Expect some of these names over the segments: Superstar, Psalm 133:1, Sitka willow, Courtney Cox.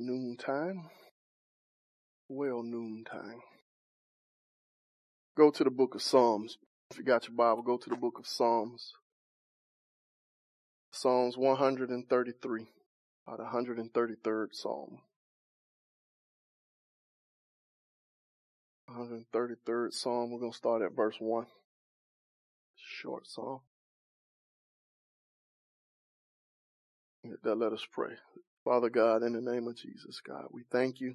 noontime, well noontime. Go to the book of Psalms. If you got your Bible, go to the book of Psalms. Psalms 133, the 133rd Psalm. 133rd Psalm, we're going to start at verse 1. Short Psalm. Let us pray. Father God, in the name of Jesus, God, we thank you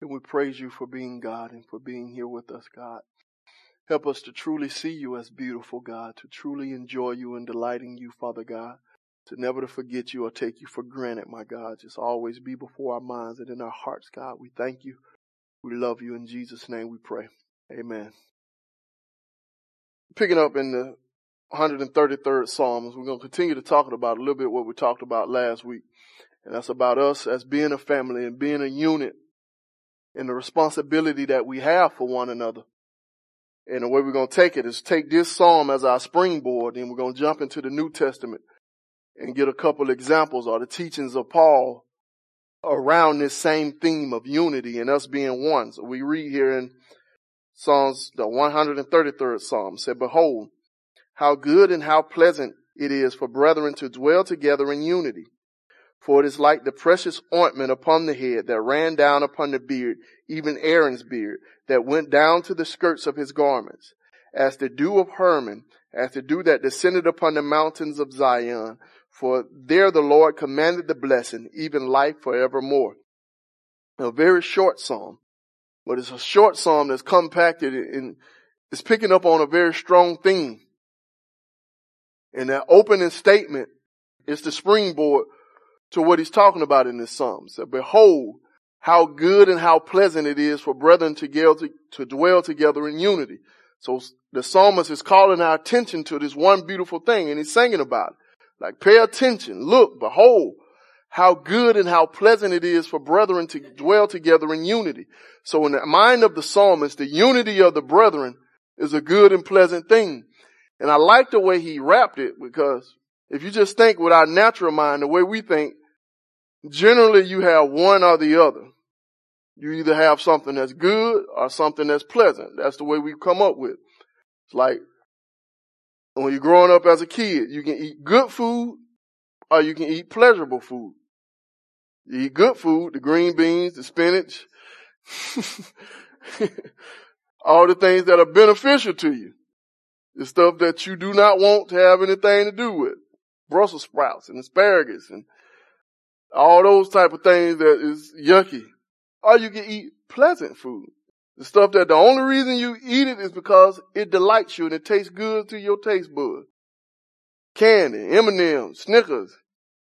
and we praise you for being God and for being here with us, God. Help us to truly see you as beautiful, God, to truly enjoy you and delighting you, Father God, to never to forget you or take you for granted, my God. Just always be before our minds and in our hearts, God. We thank you. We love you. In Jesus' name we pray. Amen. Picking up in the 133rd Psalms, we're going to continue to talk about a little bit what we talked about last week. And that's about us as being a family and being a unit and the responsibility that we have for one another. And the way we're going to take it is take this Psalm as our springboard, and we're going to jump into the New Testament and get a couple examples or the teachings of Paul around this same theme of unity and us being one. So we read here in Psalms, the 133rd Psalm, said, "Behold, how good and how pleasant it is for brethren to dwell together in unity. For it is like the precious ointment upon the head that ran down upon the beard, even Aaron's beard, that went down to the skirts of his garments. As the dew of Hermon, as the dew that descended upon the mountains of Zion. For there the Lord commanded the blessing, even life forevermore." A very short psalm, but it's a short psalm that's compacted and it's picking up on a very strong theme. And that opening statement is the springboard to what he's talking about in this psalm. So, behold, how good and how pleasant it is for brethren to dwell together in unity. So the psalmist is calling our attention to this one beautiful thing, and he's singing about it. Like, pay attention, look, behold, how good and how pleasant it is for brethren to dwell together in unity. So in the mind of the psalmist, the unity of the brethren is a good and pleasant thing. And I like the way he wrapped it, because if you just think with our natural mind, the way we think, generally you have one or the other. You either have something that's good or something that's pleasant. That's the way we've come up with. It's like when you're growing up as a kid, you can eat good food or you can eat pleasurable food. You eat good food, the green beans, the spinach, all the things that are beneficial to you. The stuff that you do not want to have anything to do with. Brussels sprouts and asparagus and all those type of things that is yucky. Or you can eat pleasant food. The stuff that the only reason you eat it is because it delights you and it tastes good to your taste bud. Candy, M&M's, Snickers,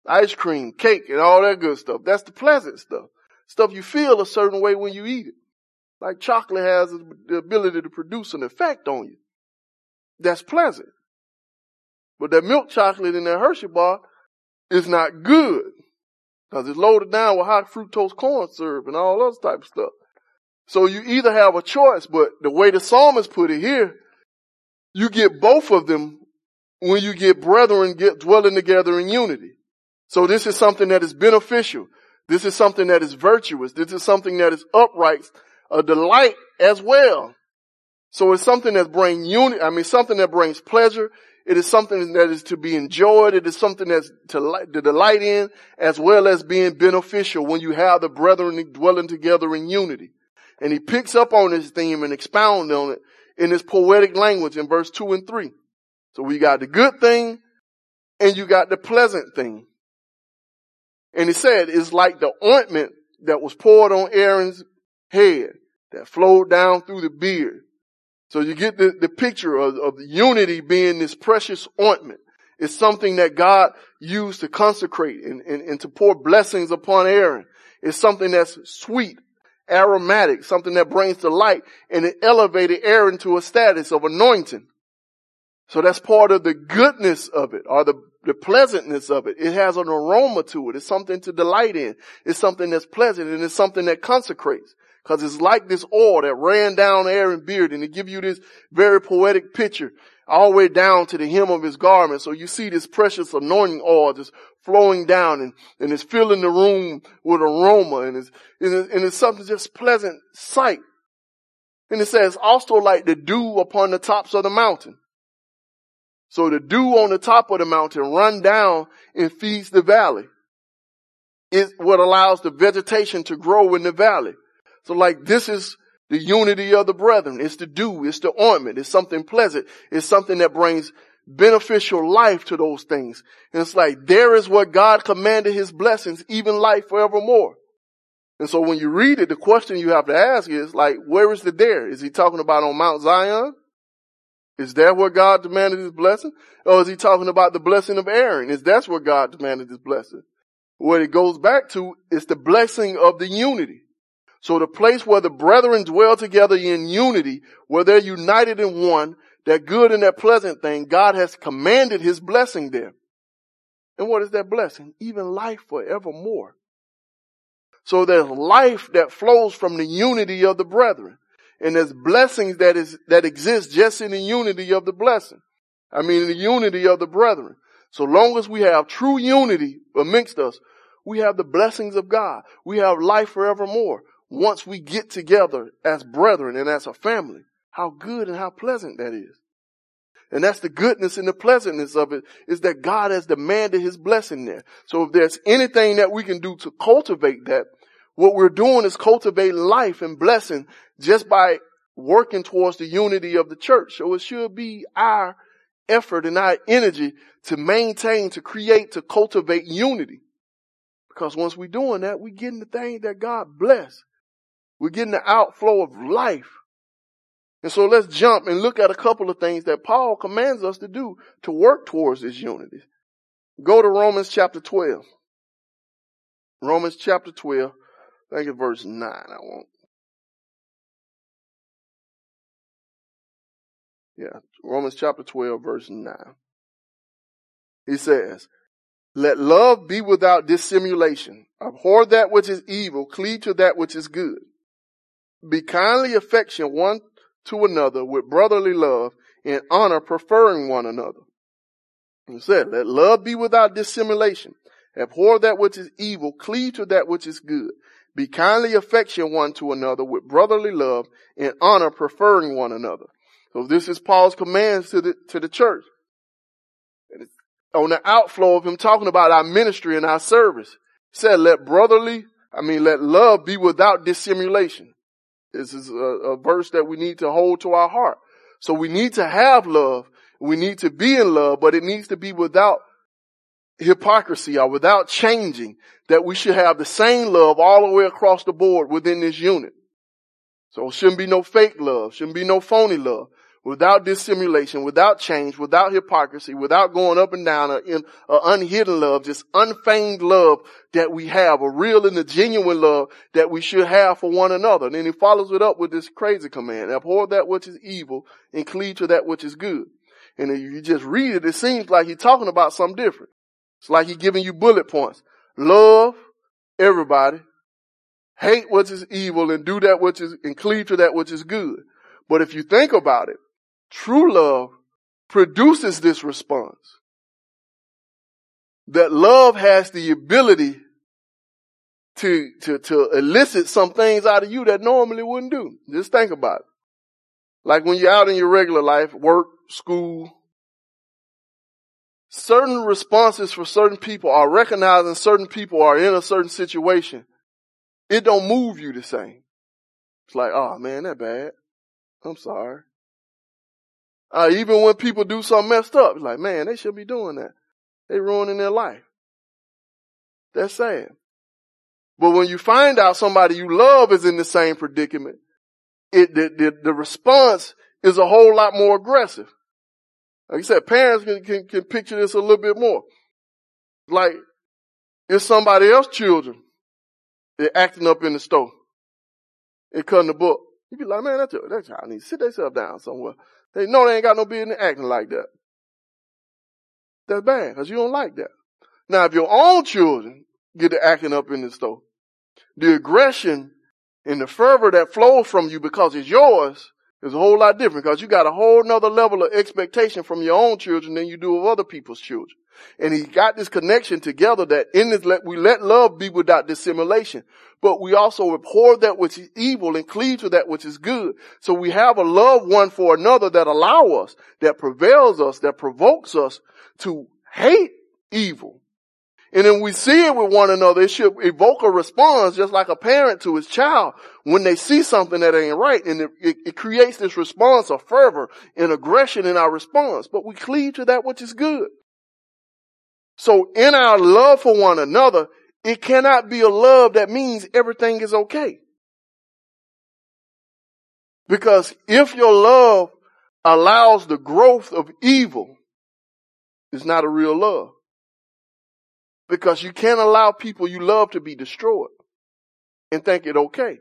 ice cream, cake, and all that good stuff. That's the pleasant stuff. Stuff you feel a certain way when you eat it. Like chocolate has the ability to produce an effect on you. That's pleasant. But that milk chocolate in that Hershey bar is not good, because it's loaded down with high fructose corn syrup and all those type of stuff. So you either have a choice, but the way the psalmist put it here, you get both of them when you get brethren dwelling together in unity. So this is something that is beneficial. This is something that is virtuous. This is something that is upright, a delight as well. So it's something that brings unity. I mean, something that brings pleasure. It is something that is to be enjoyed. It is something that's to delight in, as well as being beneficial when you have the brethren dwelling together in unity. And he picks up on this theme and expounds on it in his poetic language in verse 2 and 3. So we got the good thing and you got the pleasant thing. And he said it's like the ointment that was poured on Aaron's head that flowed down through the beard. So you get the picture of unity being this precious ointment. It's something that God used to consecrate and to pour blessings upon Aaron. It's something that's sweet, aromatic, something that brings delight, and it elevated Aaron to a status of anointing. So that's part of the goodness of it, or the pleasantness of it. It has an aroma to it. It's something to delight in. It's something that's pleasant, and it's something that consecrates. Because it's like this oil that ran down Aaron's beard, and it give you this very poetic picture all the way down to the hem of his garment. So you see this precious anointing oil just flowing down and it's filling the room with aroma and it's something just pleasant sight. And it says also like the dew upon the tops of the mountain. So the dew on the top of the mountain run down and feeds the valley. It's what allows the vegetation to grow in the valley. So like this is the unity of the brethren. It's the dew. It's the ointment. It's something pleasant. It's something that brings beneficial life to those things. And it's like there is what God commanded his blessings, even life forevermore. And so when you read it, the question you have to ask is like, where is the there? Is he talking about on Mount Zion? Is that where God demanded his blessing? Or is he talking about the blessing of Aaron? Is that where God demanded his blessing? What it goes back to is the blessing of the unity. So the place where the brethren dwell together in unity, where they're united in one, that good and that pleasant thing, God has commanded his blessing there. And what is that blessing? Even life forevermore. So there's life that flows from the unity of the brethren. And there's blessings that exist just in the unity of the blessing. I mean, the unity of the brethren. So long as we have true unity amongst us, we have the blessings of God. We have life forevermore. Once we get together as brethren and as a family, how good and how pleasant that is. And that's the goodness and the pleasantness of it, is that God has demanded his blessing there. So if there's anything that we can do to cultivate that, what we're doing is cultivate life and blessing just by working towards the unity of the church. So it should be our effort and our energy to maintain, to create, to cultivate unity. Because once we're doing that, we're getting the thing that God blessed. We're getting the outflow of life. And so let's jump and look at a couple of things that Paul commands us to do to work towards this unity. Go to Romans chapter 12. Romans chapter 12. I think it's verse 9. Romans chapter 12, verse 9. He says, "Let love be without dissimulation. Abhor that which is evil, cleave to that which is good. Be kindly affectionate one to another with brotherly love, in honor preferring one another." He said, "Let love be without dissimulation. Abhor that which is evil, cleave to that which is good. Be kindly affectionate one to another with brotherly love, and honor preferring one another." So this is Paul's commands to the church. And it's on the outflow of him talking about our ministry and our service. He said, let love be without dissimulation. This is a verse that we need to hold to our heart. So we need to have love. We need to be in love, but it needs to be without hypocrisy or without changing, that we should have the same love all the way across the board within this unit. So it shouldn't be no fake love, shouldn't be no phony love, without dissimulation, without change, without hypocrisy, without going up and down, in unhidden love, just unfeigned love that we have, a real and a genuine love that we should have for one another. And then he follows it up with this crazy command: abhor that which is evil and cleave to that which is good. And if you just read it, it seems like he's talking about something different. It's like he's giving you bullet points. Love everybody, hate what is evil, and do that which is, and cleave to that which is good. But if you think about it, true love produces this response. That love has the ability to elicit some things out of you that normally wouldn't do. Just think about it. Like when you're out in your regular life, work, school, certain responses for certain people are recognizing certain people are in a certain situation. It don't move you the same. It's like, oh man, that bad. I'm sorry. Even when people do something messed up, it's like, man, they shouldn't be doing that. They ruining their life. That's sad. But when you find out somebody you love is in the same predicament, the response is a whole lot more aggressive. Like I said, parents can picture this a little bit more. Like, it's somebody else's children. They're acting up in the store. They're cutting the book. You be like, man, that child needs to sit themselves down somewhere. They know they ain't got no business acting like that. That's bad, because you don't like that. Now, if your own children get to acting up in the store, the aggression and the fervor that flows from you because it's yours It's a whole lot different because you got a whole nother level of expectation from your own children than you do of other people's children. And he got this connection together that in this, we let love be without dissimulation, but we also abhor that which is evil and cleave to that which is good. So we have a love one for another that allow us, that prevails us, that provokes us to hate evil. And then we see it with one another. It should evoke a response just like a parent to his child when they see something that ain't right. And it creates this response of fervor and aggression in our response, but we cleave to that which is good. So in our love for one another, it cannot be a love that means everything is okay. Because if your love allows the growth of evil, it's not a real love. Because you can't allow people you love to be destroyed and think it okay.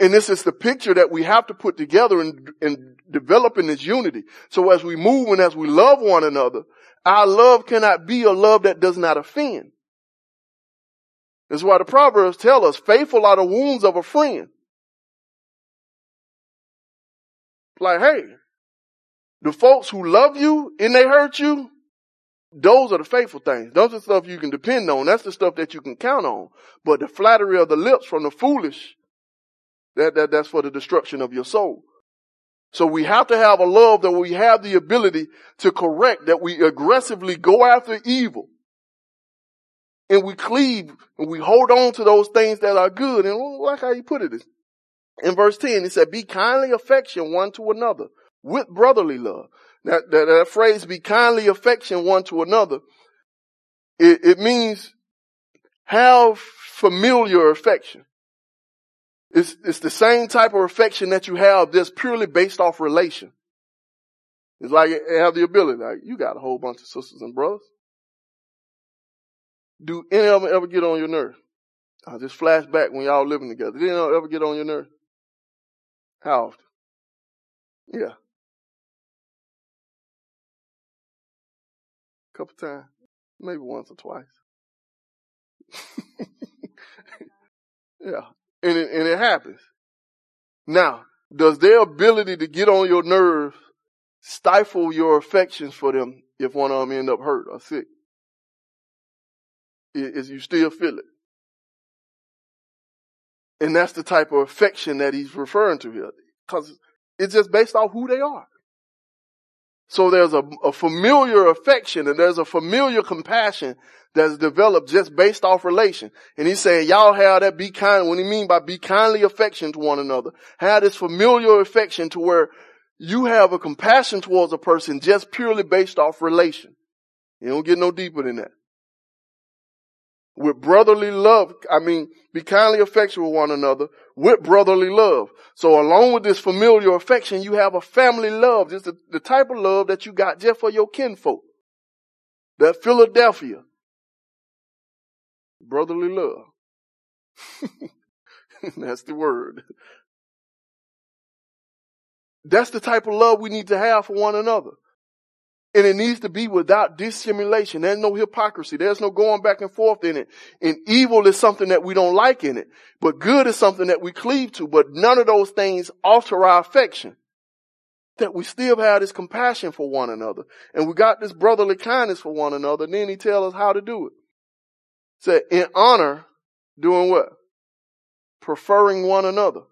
And this is the picture that we have to put together and develop in this unity. So as we move and as we love one another, our love cannot be a love that does not offend. That's why the Proverbs tell us, faithful are the wounds of a friend. Like, hey, the folks who love you and they hurt you, those are the faithful things. Those are the stuff you can depend on. That's the stuff that you can count on. But the flattery of the lips from the foolish, that's for the destruction of your soul. So we have to have a love that we have the ability to correct, that we aggressively go after evil. And we cleave and we hold on to those things that are good. And like how he put it in verse 10, he said, be kindly affectionate one to another with brotherly love. That phrase, be kindly affectionate one to another, it means have familiar affection. It's the same type of affection that you have that's purely based off relation. It's like have the ability, like you got a whole bunch of sisters and brothers. Do any of them ever get on your nerve? I just flash back when y'all living together. Did any of them ever get on your nerve? How often? Yeah. Couple times, maybe once or twice. Yeah, and it happens. Now, does their ability to get on your nerves stifle your affections for them if one of them end up hurt or sick? Is you still feel it? And that's the type of affection that he's referring to here, because it's just based on who they are. So there's a familiar affection and there's a familiar compassion that's developed just based off relation. And he's saying, y'all have that be kind. What he mean by be kindly affectionate to one another? Have this familiar affection to where you have a compassion towards a person just purely based off relation. You don't get no deeper than that. With brotherly love, be kindly affectionate with one another with brotherly love. So along with this familiar affection, you have a family love, just the type of love that you got just for your kinfolk. That Philadelphia. Brotherly love. That's the word. That's the type of love we need to have for one another. And it needs to be without dissimulation. There's no hypocrisy. There's no going back and forth in it. And evil is something that we don't like in it. But good is something that we cleave to. But none of those things alter our affection. That we still have this compassion for one another. And we got this brotherly kindness for one another. And then he tells us how to do it. Said, in honor, doing what? Preferring one another.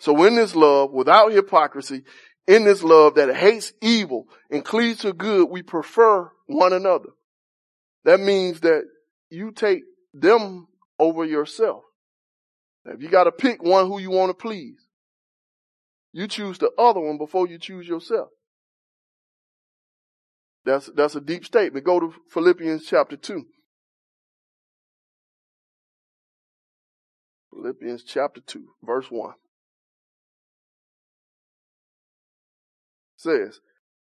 So in this love, without hypocrisy, in this love that hates evil and cleaves to good, we prefer one another. That means that you take them over yourself. Now, if you got to pick one who you want to please, you choose the other one before you choose yourself. That's a deep statement. Go to Philippians chapter 2. Philippians chapter 2, verse 1. Says,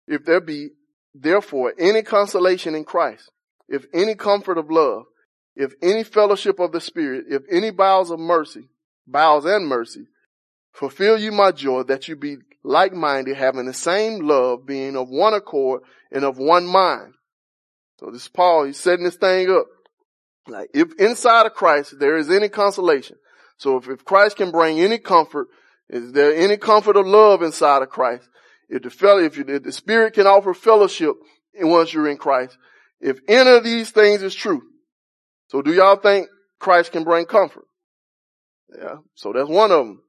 if there be therefore any consolation in Christ, if any comfort of love, if any fellowship of the Spirit, if any bowels and mercy, fulfill you my joy that you be like-minded, having the same love, being of one accord and of one mind. So this is Paul, he's setting this thing up. Like, if inside of Christ there is any consolation, so if Christ can bring any comfort, Is there any comfort of love inside of Christ? If the Spirit can offer fellowship once you're in Christ, if any of these things is true. So do y'all think Christ can bring comfort? Yeah. So that's one of them.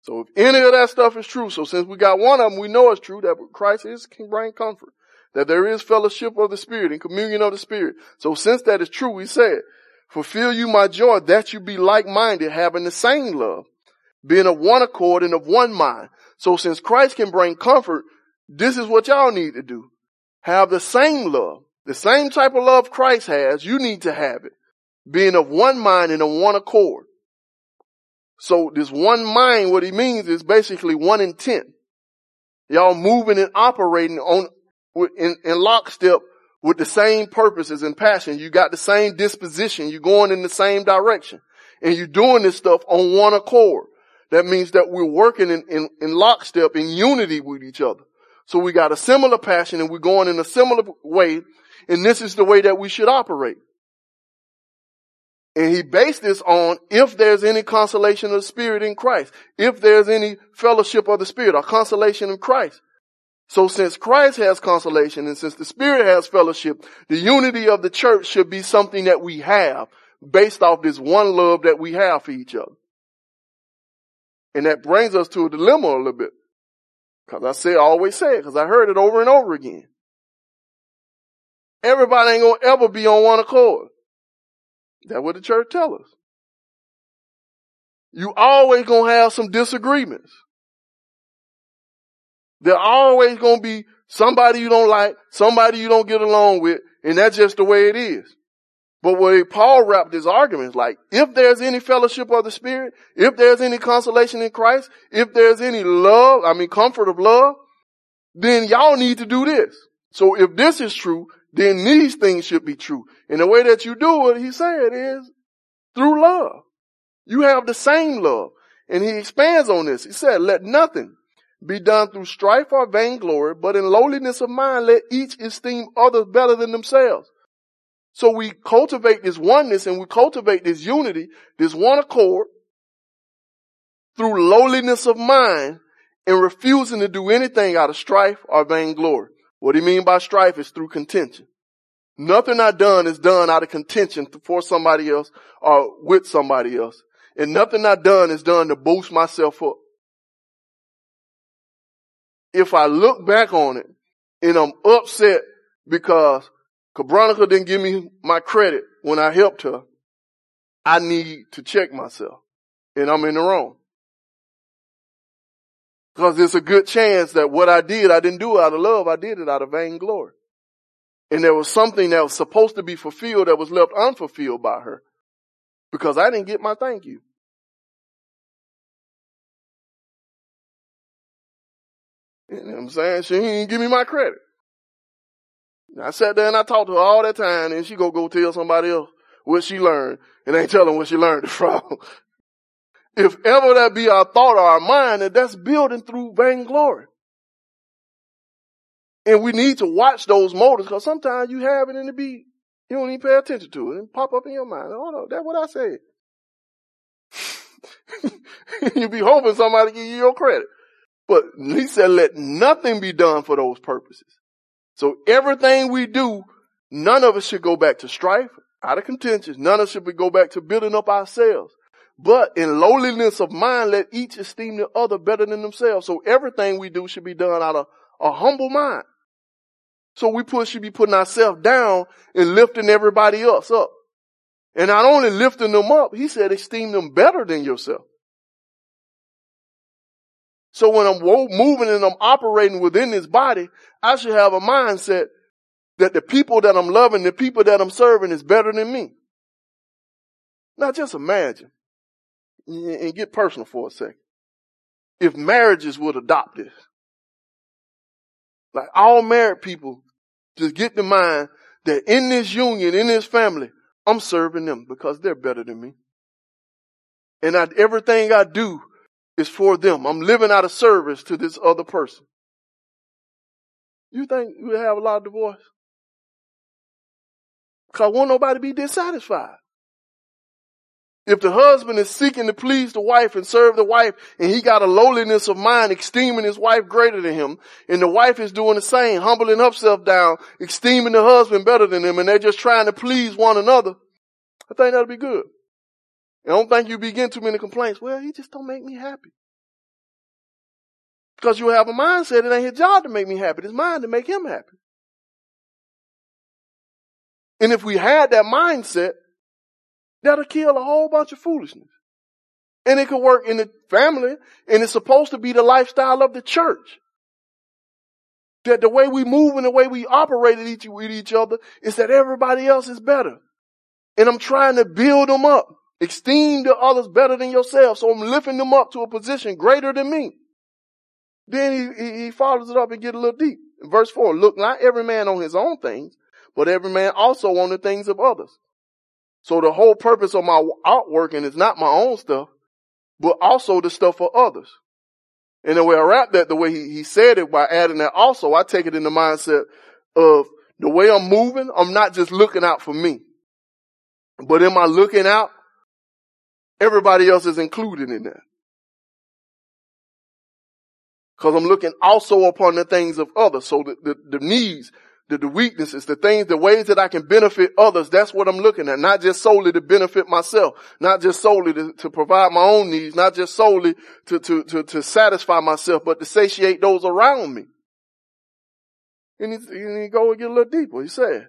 So if any of that stuff is true, so since we got one of them, we know it's true that Christ can bring comfort, that there is fellowship of the Spirit and communion of the Spirit. So since that is true, we said, fulfill you my joy that you be like-minded, having the same love, being of one accord and of one mind. So since Christ can bring comfort, this is what y'all need to do. Have the same love, the same type of love Christ has, you need to have it, being of one mind and of one accord. So this one mind, what he means is basically one intent. Y'all moving and operating in lockstep with the same purposes and passion. You got the same disposition. You're going in the same direction. And you're doing this stuff on one accord. That means that we're working in lockstep, in unity with each other. So we got a similar passion and we're going in a similar way. And this is the way that we should operate. And he based this on if there's any consolation of the Spirit in Christ, if there's any fellowship of the Spirit or consolation in Christ. So since Christ has consolation and since the Spirit has fellowship, the unity of the church should be something that we have based off this one love that we have for each other. And that brings us to a dilemma a little bit. Because I always say it, because I heard it over and over again. Everybody ain't going to ever be on one accord. That's what the church tells us. You always going to have some disagreements. There always going to be somebody you don't like, somebody you don't get along with, and that's just the way it is. But where Paul wrapped his arguments, like, if there's any fellowship of the Spirit, if there's any consolation in Christ, if there's any comfort of love, then y'all need to do this. So if this is true, then these things should be true. And the way that you do it, he said, is through love. You have the same love. And he expands on this. He said, let nothing be done through strife or vainglory, but in lowliness of mind, let each esteem others better than themselves. So we cultivate this oneness and we cultivate this unity, this one accord, through lowliness of mind and refusing to do anything out of strife or vainglory. What do you mean by strife? Is through contention. Nothing I done is done out of contention for somebody else or with somebody else. And nothing I done is done to boost myself up. If I look back on it and I'm upset because Cabronica didn't give me my credit when I helped her, I need to check myself. And I'm in the wrong. Because there's a good chance that what I did, I didn't do out of love. I did it out of vainglory. And there was something that was supposed to be fulfilled that was left unfulfilled by her because I didn't get my thank you. You know what I'm saying? She didn't give me my credit. And I sat there and I talked to her all that time, and she go tell somebody else what she learned and ain't telling what she learned it from. If ever that be our thought or our mind, that that's building through vainglory. And we need to watch those motives, because sometimes you have it and you don't even pay attention to it and pop up in your mind. Oh no, that's what I said. You be hoping somebody give you your credit. But he said, let nothing be done for those purposes. So everything we do, none of us should go back to strife, out of contention. None of us should go back to building up ourselves. But in lowliness of mind, let each esteem the other better than themselves. So everything we do should be done out of a humble mind. So we should be putting ourselves down and lifting everybody else up. And not only lifting them up, he said, esteem them better than yourself. So when I'm moving and I'm operating within this body, I should have a mindset that the people that I'm loving, the people that I'm serving is better than me. Now just imagine, and get personal for a second, if marriages would adopt this. Like all married people, just get in mind that in this union, in this family, I'm serving them because they're better than me. And everything I do is for them. I'm living out of service to this other person. You think you have a lot of divorce? Because won't nobody be dissatisfied. If the husband is seeking to please the wife and serve the wife, and he got a lowliness of mind, esteeming his wife greater than him, and the wife is doing the same, humbling herself down, esteeming the husband better than him, and they're just trying to please one another, I think that'll be good. I don't think you begin too many complaints. Well, he just don't make me happy. Because you have a mindset, it ain't his job to make me happy. It's mine to make him happy. And if we had that mindset, that'll kill a whole bunch of foolishness. And it could work in the family, and it's supposed to be the lifestyle of the church. That the way we move and the way we operate with each other is that everybody else is better. And I'm trying to build them up. Esteem the others better than yourself. So I'm lifting them up to a position greater than me. Then he follows it up and get a little deep. In verse 4, look not every man on his own things, but every man also on the things of others. So the whole purpose of my outworking is not my own stuff, but also the stuff for others. And the way I wrap that, the way he said it by adding that also, I take it in the mindset of the way I'm moving, I'm not just looking out for me. But in my looking out, everybody else is included in that. Because I'm looking also upon the things of others. So the needs, the weaknesses, the things, the ways that I can benefit others, that's what I'm looking at. Not just solely to benefit myself, not just solely to provide my own needs, not just solely to satisfy myself, but to satiate those around me. And he go and get a little deeper. He said,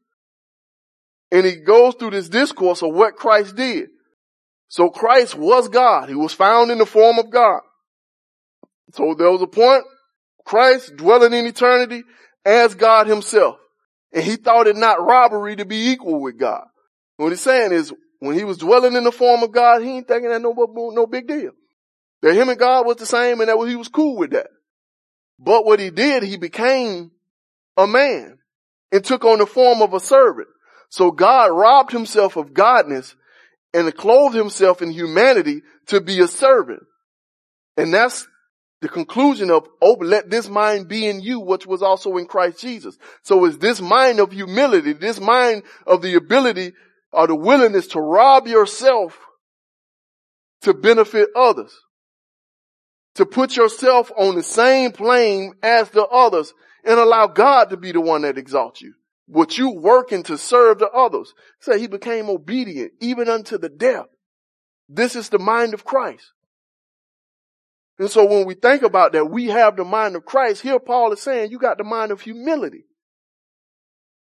And he goes through this discourse of what Christ did. So Christ was God. He was found in the form of God. So there was a point, Christ dwelling in eternity as God himself. And he thought it not robbery to be equal with God. What he's saying is when he was dwelling in the form of God, he ain't thinking that no big deal. That him and God was the same and that he was cool with that. But what he did, he became a man and took on the form of a servant. So God robbed himself of godness and clothed himself in humanity to be a servant. And that's the conclusion of, oh, let this mind be in you, which was also in Christ Jesus. So it's this mind of humility, this mind of the ability or the willingness to rob yourself to benefit others, to put yourself on the same plane as the others and allow God to be the one that exalts you. What you working to serve the others. So he became obedient even unto the death. This is the mind of Christ. And so when we think about that, we have the mind of Christ. Here Paul is saying you got the mind of humility.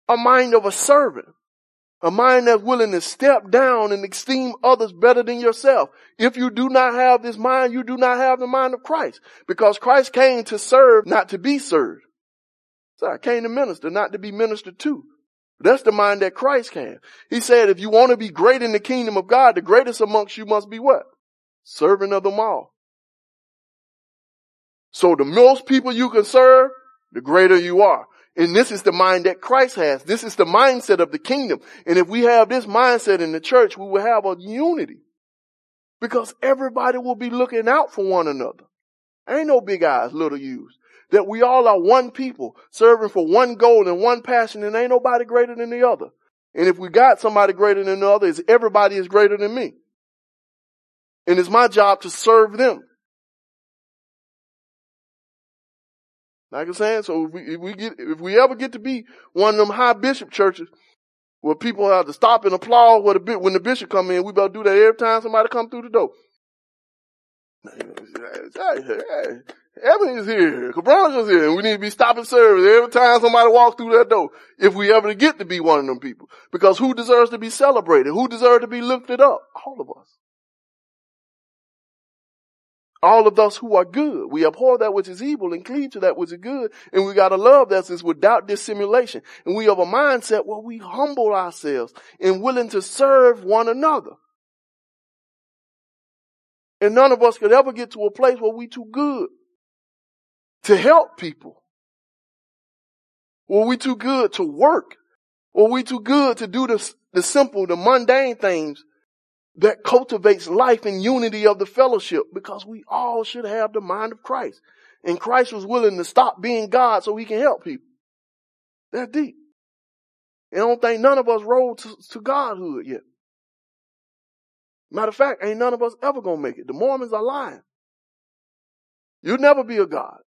A mind of a servant. A mind that's willing to step down and esteem others better than yourself. If you do not have this mind, you do not have the mind of Christ. Because Christ came to serve, not to be served. So I came to minister, not to be ministered to. That's the mind that Christ had. He said, if you want to be great in the kingdom of God, the greatest amongst you must be what? Servant of them all. So the most people you can serve, the greater you are. And this is the mind that Christ has. This is the mindset of the kingdom. And if we have this mindset in the church, we will have a unity. Because everybody will be looking out for one another. Ain't no big eyes, little U's. That we all are one people, serving for one goal and one passion, and ain't nobody greater than the other. And if we got somebody greater than the other, it's everybody is greater than me. And it's my job to serve them. Like I'm saying, so if we ever get to be one of them high bishop churches where people have to stop and applaud when the bishop come in, we better do that every time somebody come through the door. Hey. Ebony is here, Cabron is here, and we need to be stopping service every time somebody walks through that door if we ever get to be one of them people. Because who deserves to be celebrated? Who deserves to be lifted up? All of us. All of us who are good. We abhor that which is evil and cleave to that which is good, and we got to love that is without dissimulation. And we have a mindset where we humble ourselves and willing to serve one another. And none of us could ever get to a place where we too good to help people. Or we too good to work. Or we too good to do the simple, the mundane things that cultivates life and unity of the fellowship, because we all should have the mind of Christ. And Christ was willing to stop being God so he can help people. That's deep. And I don't think none of us rolled to Godhood yet. Matter of fact, ain't none of us ever gonna make it. The Mormons are lying. You'll never be a God.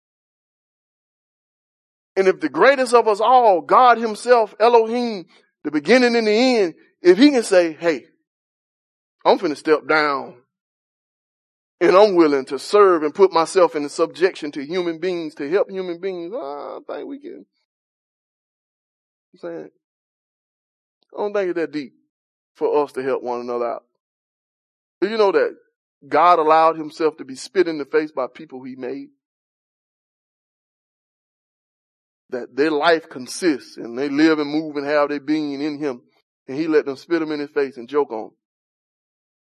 And if the greatest of us all, God himself, Elohim, the beginning and the end, if he can say, hey, I'm finna step down and I'm willing to serve and put myself in subjection to human beings, to help human beings, I think we can. I'm saying, I don't think it's that deep for us to help one another out. You know that God allowed himself to be spit in the face by people he made? That their life consists and they live and move and have their being in him. And he let them spit him in his face and joke on him.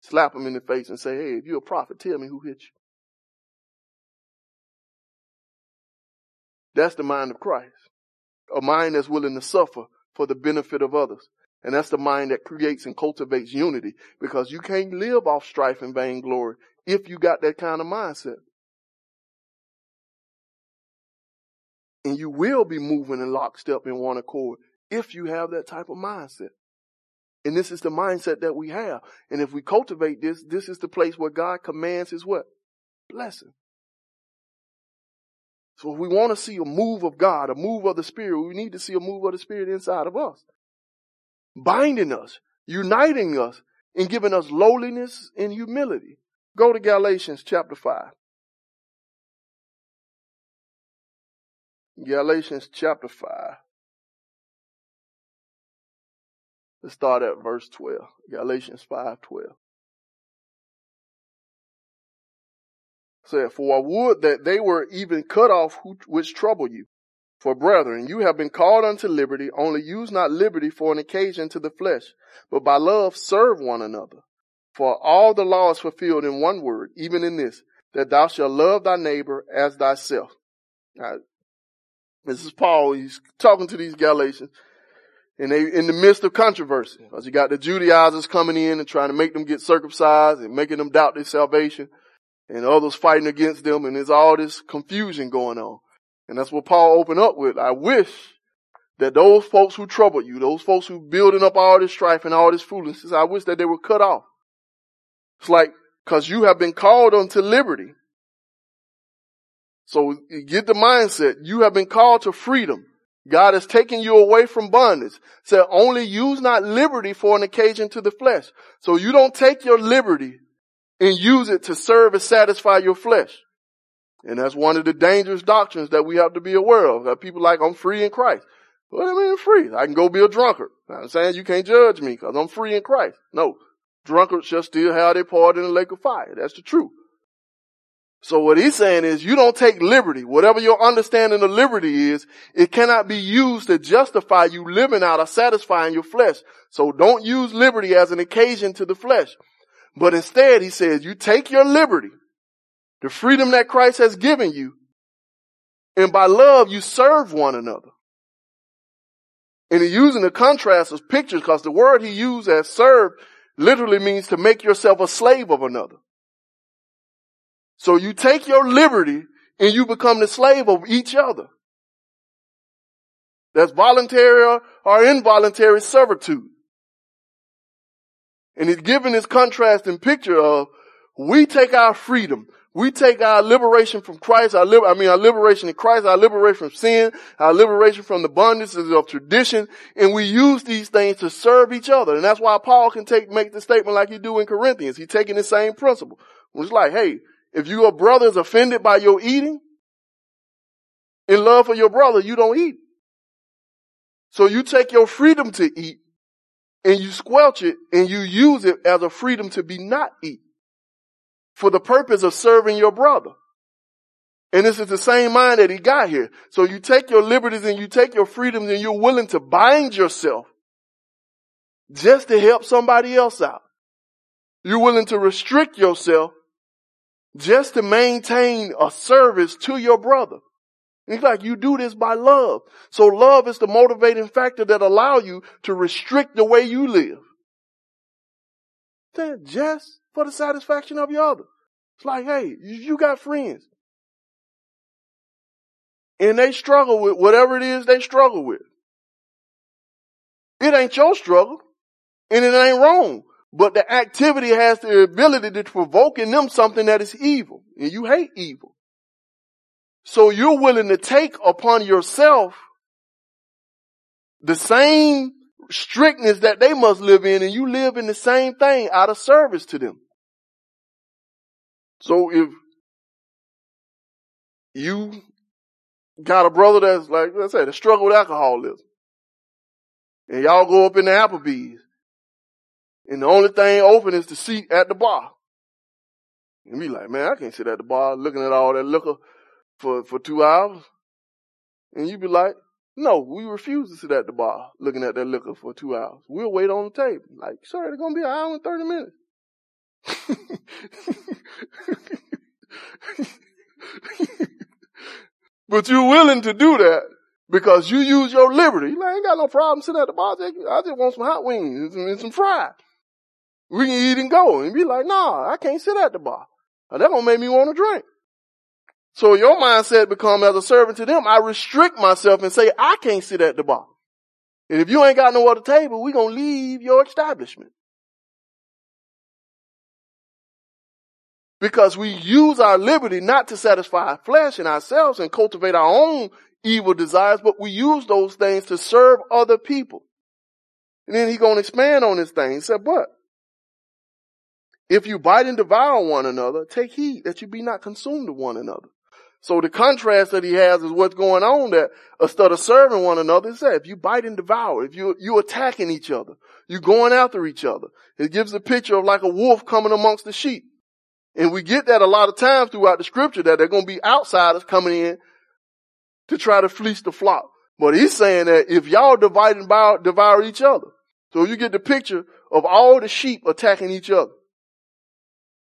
Slap him in the face and say, hey, if you're a prophet, tell me who hit you. That's the mind of Christ. A mind that's willing to suffer for the benefit of others. And that's the mind that creates and cultivates unity, because you can't live off strife and vainglory if you got that kind of mindset. And you will be moving in lockstep in one accord if you have that type of mindset. And this is the mindset that we have. And if we cultivate this, this is the place where God commands his what? Blessing. So if we want to see a move of God, a move of the Spirit, we need to see a move of the Spirit inside of us, binding us, uniting us, and giving us lowliness and humility. Go to Galatians chapter 5. Galatians chapter 5. Let's start at verse 12. Galatians 5:12. Said, for I would that they were even cut off which trouble you. For brethren, you have been called unto liberty, only use not liberty for an occasion to the flesh, but by love serve one another. For all the law is fulfilled in one word, even in this, that thou shalt love thy neighbor as thyself. Now, this is Paul. He's talking to these Galatians, and they in the midst of controversy, because you got the Judaizers coming in and trying to make them get circumcised and making them doubt their salvation, and others fighting against them, and there's all this confusion going on. And that's what Paul opened up with. I wish that those folks who trouble you, those folks who building up all this strife and all this foolishness, I wish that they were cut off. It's like, cause you have been called unto liberty. So get the mindset. You have been called to freedom. God has taken you away from bondage. So only use not liberty for an occasion to the flesh. So you don't take your liberty and use it to serve and satisfy your flesh. And that's one of the dangerous doctrines that we have to be aware of. That people like, I'm free in Christ. What do I mean free? I can go be a drunkard. I'm saying you can't judge me because I'm free in Christ. No, drunkards shall still have their part in the lake of fire. That's the truth. So what he's saying is you don't take liberty. Whatever your understanding of liberty is, it cannot be used to justify you living out or satisfying your flesh. So don't use liberty as an occasion to the flesh. But instead, he says, you take your liberty, the freedom that Christ has given you, and by love you serve one another. And he's using the contrast of pictures, because the word he used as serve literally means to make yourself a slave of another. So you take your liberty and you become the slave of each other. That's voluntary or involuntary servitude. And he's giving this contrasting picture of we take our freedom. We take our liberation from Christ, our liberation in Christ, our liberation from sin, our liberation from the bondages of tradition, and we use these things to serve each other. And that's why Paul can make the statement like he do in Corinthians. He's taking the same principle. It's like, hey, if your brother is offended by your eating, in love for your brother, you don't eat. So you take your freedom to eat and you squelch it and you use it as a freedom to be not eat, for the purpose of serving your brother. And this is the same mind that he got here. So you take your liberties and you take your freedoms and you're willing to bind yourself just to help somebody else out. You're willing to restrict yourself just to maintain a service to your brother. He's like, you do this by love. So love is the motivating factor that allow you to restrict the way you live. Then just for the satisfaction of your other. It's like, hey, you got friends. And they struggle with whatever it is they struggle with. It ain't your struggle. And it ain't wrong. But the activity has the ability to provoke in them something that is evil. And you hate evil. So you're willing to take upon yourself the same strictness that they must live in, and you live in the same thing out of service to them. So if you got a brother that's like, let's say, that struggle with alcoholism, and y'all go up in the Applebee's, and the only thing open is the seat at the bar. And be like, man, I can't sit at the bar looking at all that liquor for 2 hours. And you be like, no, we refuse to sit at the bar looking at that liquor for 2 hours. We'll wait on the table. Like, sorry, it's going to be an hour and 30 minutes. But you're willing to do that because you use your liberty. You like, I ain't got no problem sitting at the bar. I just want some hot wings and some fries. We can eat and go. And be like, nah, I can't sit at the bar. Now, that going to make me want to drink. So your mindset become as a servant to them. I restrict myself and say, I can't sit at the bar. And if you ain't got no other table, we going to leave your establishment. Because we use our liberty not to satisfy our flesh and ourselves and cultivate our own evil desires, but we use those things to serve other people. And then he going to expand on this thing. He said, but if you bite and devour one another, take heed that you be not consumed of one another. So the contrast that he has is what's going on there. Instead of serving one another, it's that if you bite and devour, if you attacking each other, you going after each other. It gives a picture of like a wolf coming amongst the sheep. And we get that a lot of times throughout the scripture that they're going to be outsiders coming in to try to fleece the flock. But he's saying that if y'all divide and devour each other. So you get the picture of all the sheep attacking each other.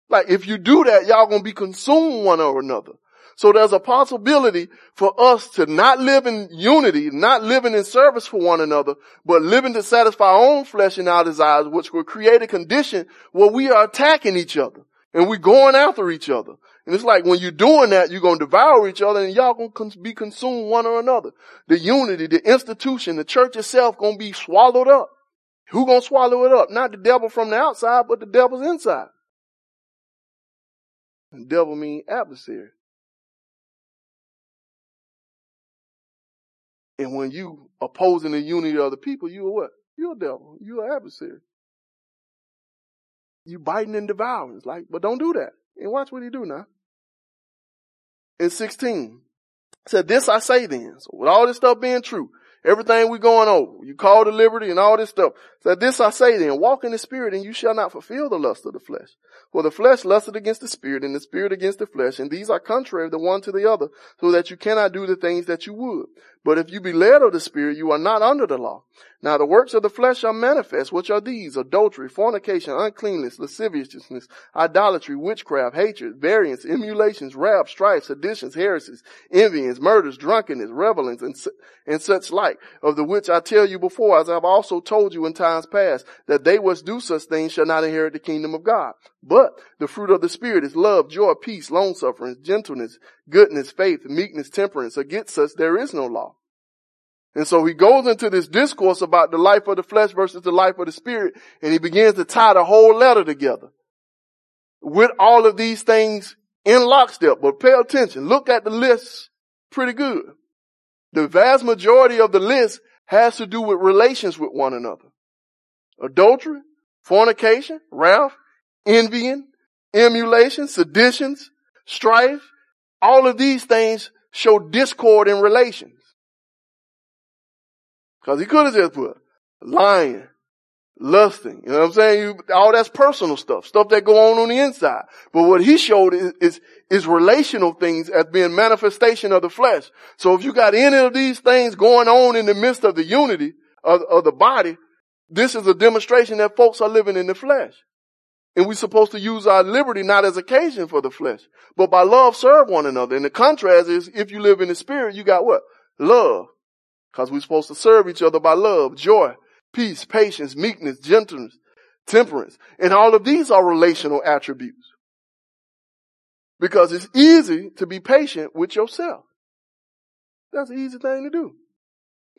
Like if you do that, y'all going to be consumed one or another. So there's a possibility for us to not live in unity, not living in service for one another, but living to satisfy our own flesh and our desires, which will create a condition where we are attacking each other and we're going after each other. And it's like when you're doing that, you're going to devour each other and y'all going to be consumed one or another. The unity, the institution, the church itself going to be swallowed up. Who going to swallow it up? Not the devil from the outside, but the devil's inside. And devil mean adversary. And when you opposing the unity of the people, you are what? You're a devil. You're an adversary. You biting and devouring. It's like, but don't do that. And watch what he do now. In 16, it said, this I say then. So with all this stuff being true, everything we going over, you call to liberty and all this stuff. So this I say then, walk in the spirit and you shall not fulfill the lust of the flesh. For the flesh lusteth against the spirit and the spirit against the flesh. And these are contrary the one to the other, so that you cannot do the things that you would. But if you be led of the spirit, you are not under the law. Now the works of the flesh are manifest, which are these: adultery, fornication, uncleanness, lasciviousness, idolatry, witchcraft, hatred, variance, emulations, wrath, strife, seditions, heresies, envyings, murders, drunkenness, revelings, and such like, of the which I tell you before, as I have also told you in times past, that they which do such things shall not inherit the kingdom of God. But the fruit of the Spirit is love, joy, peace, long-suffering, gentleness, goodness, faith, meekness, temperance. Against such there is no law. And so he goes into this discourse about the life of the flesh versus the life of the Spirit, and he begins to tie the whole letter together with all of these things in lockstep. But pay attention. Look at the list pretty good. The vast majority of the list has to do with relations with one another. Adultery, fornication, wrath, envying, emulation, seditions, strife. All of these things show discord in relations. Because he could have just put lying, lusting. You know what I'm saying? All that's personal stuff, stuff that go on the inside. But what he showed is relational things as being manifestation of the flesh. So if you got any of these things going on in the midst of the unity of the body, this is a demonstration that folks are living in the flesh. And we're supposed to use our liberty not as occasion for the flesh, but by love serve one another. And the contrast is, if you live in the Spirit, you got what? Love. Because we're supposed to serve each other by love, joy, peace, patience, meekness, gentleness, temperance. And all of these are relational attributes. Because it's easy to be patient with yourself. That's an easy thing to do.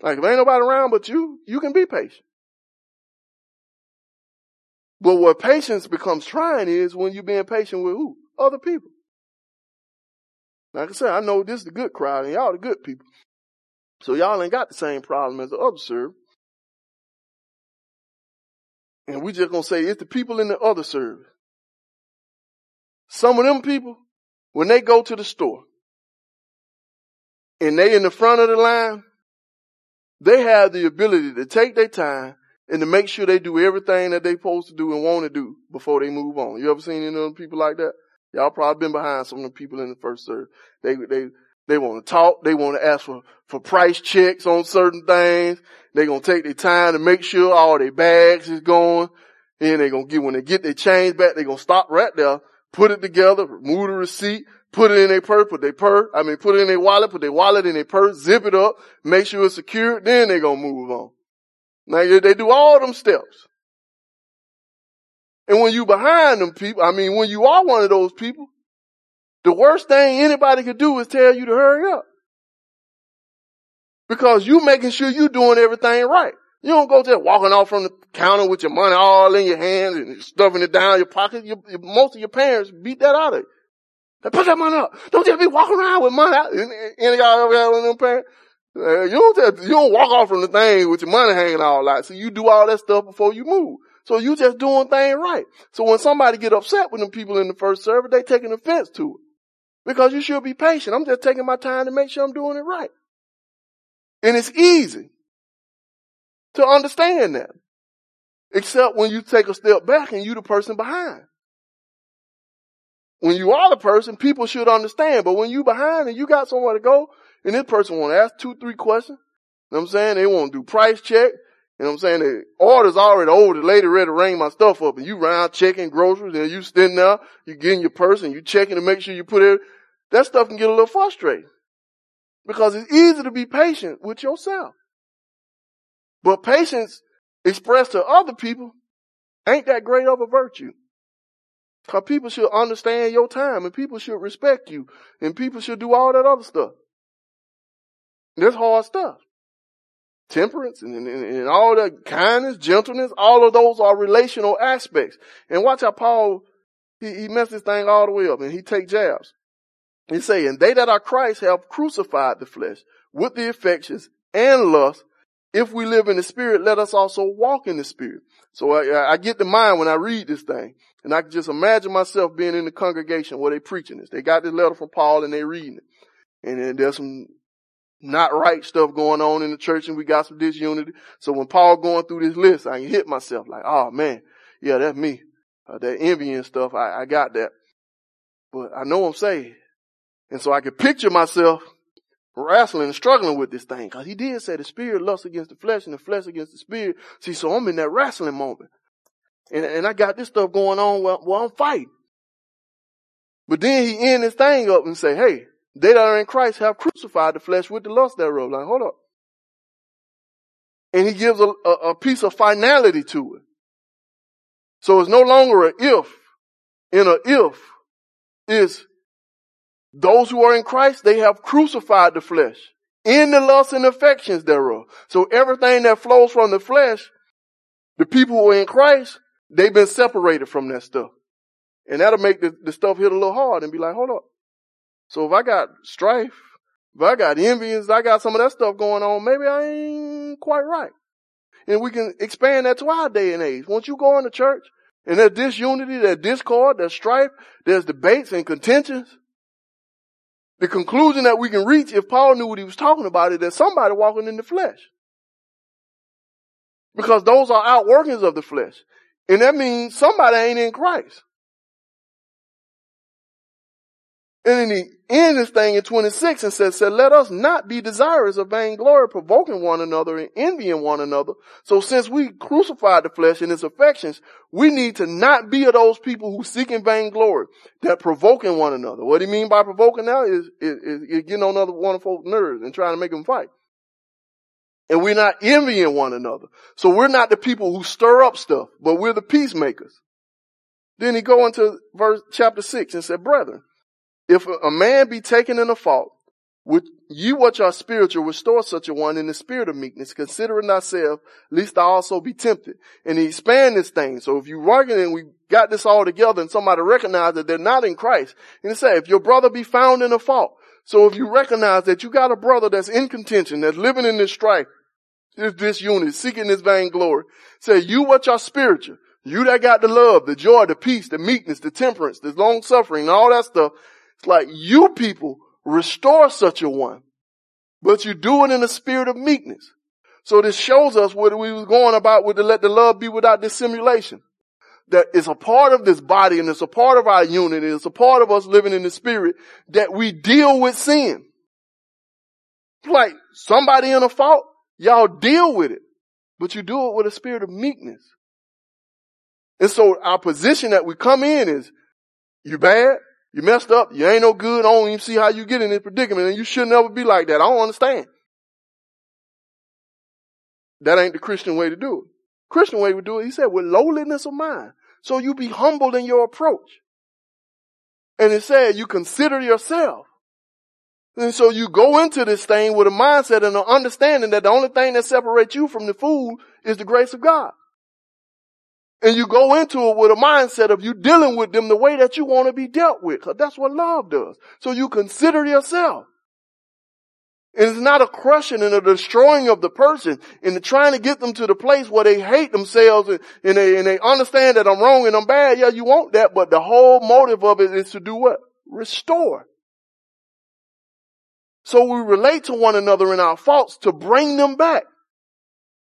Like, if ain't nobody around but you, you can be patient. But where patience becomes trying is when you're being patient with who? Other people. Like I said, I know this is the good crowd and y'all the good people. So y'all ain't got the same problem as the other serve. And we just gonna say it's the people in the other service. Some of them people, when they go to the store and they in the front of the line, they have the ability to take their time and to make sure they do everything that they supposed to do and want to do before they move on. You ever seen any other people like that? Y'all probably been behind some of the people in the first service. They want to talk. They want to ask for price checks on certain things. They're going to take their time to make sure all their bags is going. And they're going to get, when they get their change back, they're going to stop right there, put it together, remove the receipt, put it in their purse, put it in their wallet, put their wallet in their purse, zip it up, make sure it's secure. Then they're going to move on. Now, they do all them steps. And when you behind them people, when you are one of those people, the worst thing anybody could do is tell you to hurry up. Because you making sure you're doing everything right. You don't go just walking off from the counter with your money all in your hands and stuffing it down your pocket. Most of your parents beat that out of you. They put that money up. Don't just be walking around with money out. Any y'all ever had one of them parents? You don't walk off from the thing with your money hanging all out. So you do all that stuff before you move. So you just doing things right. So when somebody get upset with them people in the first service, they taking offense to it. Because you should be patient. I'm just taking my time to make sure I'm doing it right. And it's easy to understand that. Except when you take a step back and you the person behind. When you are the person, people should understand. But when you behind and you got somewhere to go, and this person want to ask 2-3 questions, you know what I'm saying? They want to do price check. You know what I'm saying? The order's already old. The lady ready to ring my stuff up. And you round checking groceries. And you sitting there. You getting your purse and you checking to make sure you put it. That stuff can get a little frustrating. Because it's easy to be patient with yourself. But patience expressed to other people ain't that great of a virtue. Because people should understand your time. And people should respect you. And people should do all that other stuff. That's hard stuff. Temperance and all that, kindness, gentleness, all of those are relational aspects. And watch how Paul, he messed this thing all the way up and he take jabs. He say, and they that are Christ have crucified the flesh with the affections and lust. If we live in the Spirit, let us also walk in the Spirit. So I get to mind when I read this thing, and I can just imagine myself being in the congregation where they preaching this. They got this letter from Paul and they reading it. And then there's some not right stuff going on in the church, and we got some disunity. So when Paul going through this list, I can hit myself like, oh man, yeah, that's me. That envy and stuff, I got that. But I know I'm saved. And so I can picture myself wrestling and struggling with this thing. Because he did say the Spirit lusts against the flesh and the flesh against the Spirit. See, so I'm in that wrestling moment. And I got this stuff going on while I'm fighting. But then he end this thing up and say, hey, they that are in Christ have crucified the flesh with the lust thereof. Like, hold up. And he gives a piece of finality to it. So it's no longer an if. In an if is those who are in Christ, they have crucified the flesh in the lust and affections thereof. So everything that flows from the flesh, the people who are in Christ, they've been separated from that stuff. And that'll make the stuff hit a little hard and be like, hold up. So if I got strife, if I got envy, if I got some of that stuff going on, maybe I ain't quite right. And we can expand that to our day and age. Once you go into church and there's disunity, there's discord, there's strife, there's debates and contentions, the conclusion that we can reach, if Paul knew what he was talking about, is that somebody walking in the flesh. Because those are outworkings of the flesh. And that means somebody ain't in Christ. And then he ends this thing in 26 and said, let us not be desirous of vainglory, provoking one another and envying one another. So since we crucified the flesh and its affections, we need to not be of those people who seeking vainglory, that provoking one another. What he mean by provoking now is getting on other one of folks' nerves and trying to make them fight. And we're not envying one another. So we're not the people who stir up stuff, but we're the peacemakers. Then he go into verse chapter 6 and said, brethren, if a man be taken in a fault, with you which are spiritual, restore such a one in the spirit of meekness, considering thyself, lest I also be tempted. And he expand this thing. So if you're working and we got this all together and somebody recognize that they're not in Christ, and he said, if your brother be found in a fault. So if you recognize that you got a brother that's in contention, that's living in this strife, this disunity, seeking this vainglory, say, you which are spiritual, you that got the love, the joy, the peace, the meekness, the temperance, the long suffering, all that stuff. It's like, you people restore such a one, but you do it in a spirit of meekness. So this shows us what we was going about with the let the love be without dissimulation. That it's a part of this body and it's a part of our unity. It's a part of us living in the spirit that we deal with sin. Like somebody in a fault, y'all deal with it, but you do it with a spirit of meekness. And so our position that we come in is, you bad? You messed up. You ain't no good. I don't even see how you get in this predicament. And you should never be like that. I don't understand. That ain't the Christian way to do it. Christian way to do it, he said, with lowliness of mind. So you be humbled in your approach. And it said, you consider yourself. And so you go into this thing with a mindset and an understanding that the only thing that separates you from the fool is the grace of God. And you go into it with a mindset of you dealing with them the way that you want to be dealt with. Because that's what love does. So you consider yourself. And it's not a crushing and a destroying of the person and trying to get them to the place where they hate themselves and they understand that I'm wrong and I'm bad. Yeah, you want that. But the whole motive of it is to do what? Restore. So we relate to one another in our faults to bring them back.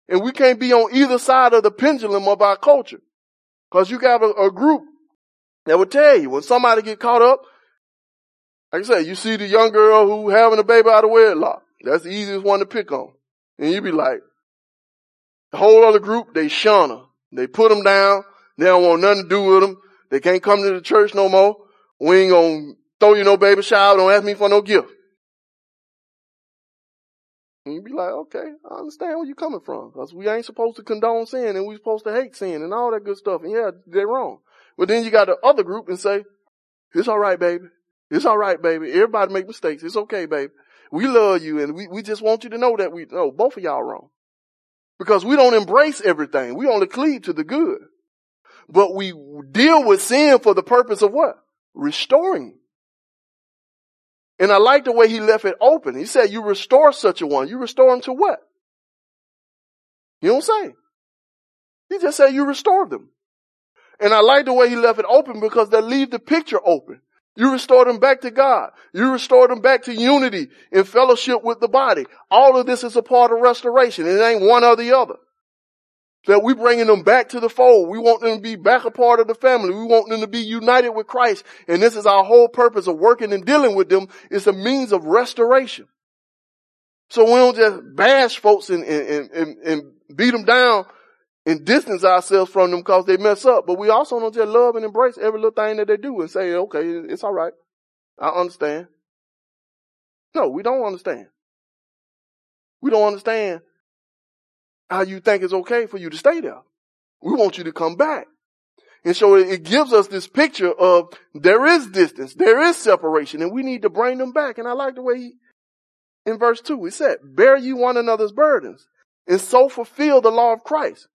And we can't be on either side of the pendulum of our culture. Because you got a group that will tell you when somebody get caught up, like I said, you see the young girl who having a baby out of wedlock. That's the easiest one to pick on. And you be like, the whole other group, they shun her. They put them down. They don't want nothing to do with them. They can't come to the church no more. We ain't going to throw you no baby shower. Don't ask me for no gift. And you be like, okay, I understand where you're coming from. Because we ain't supposed to condone sin and we're supposed to hate sin and all that good stuff. And yeah, they're wrong. But then you got the other group and say, it's all right, baby. It's all right, baby. Everybody make mistakes. It's okay, baby. We love you and we just want you to know that we know both of y'all wrong. Because we don't embrace everything. We only cleave to the good. But we deal with sin for the purpose of what? Restoring. And I like the way he left it open. He said, you restore such a one. You restore him to what? You don't say. He just said, you restore them. And I like the way he left it open because they leave the picture open. You restore them back to God. You restore them back to unity and fellowship with the body. All of this is a part of restoration. It ain't one or the other. That we bringing them back to the fold. We want them to be back a part of the family. We want them to be united with Christ. And this is our whole purpose of working and dealing with them. It's a means of restoration. So we don't just bash folks and beat them down and distance ourselves from them because they mess up. But we also don't just love and embrace every little thing that they do and say, okay, it's all right. I understand. No, we don't understand. We don't understand how you think it's okay for you to stay there. We want you to come back. And so it gives us this picture of there is distance, there is separation, and we need to bring them back. And I like the way he, in verse 2, he said, bear you one another's burdens and so fulfill the law of Christ.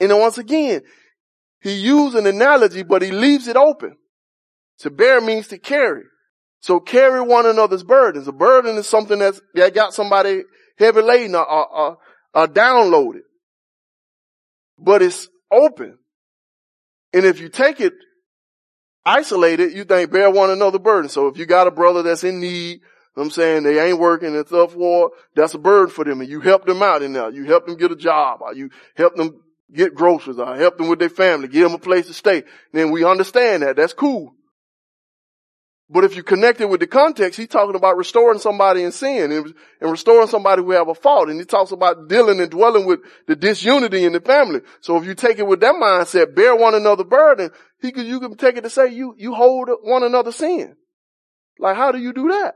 And then once again, he used an analogy, but he leaves it open. To bear means to carry. So carry one another's burdens. A burden is something that got somebody heavy laden or downloaded, but it's open. And if you take it isolated, you think bear one another burden. So if you got a brother that's in need, I'm saying they ain't working and stuff for, that's a burden for them. And you help them out in there. You help them get a job, or you help them get groceries, or help them with their family, give them a place to stay. Then we understand that. That's cool. But if you connect it with the context, he's talking about restoring somebody in sin and restoring somebody who have a fault. And he talks about dealing and dwelling with the disunity in the family. So if you take it with that mindset, bear one another burden, you can take it to say you hold one another sin. Like, how do you do that?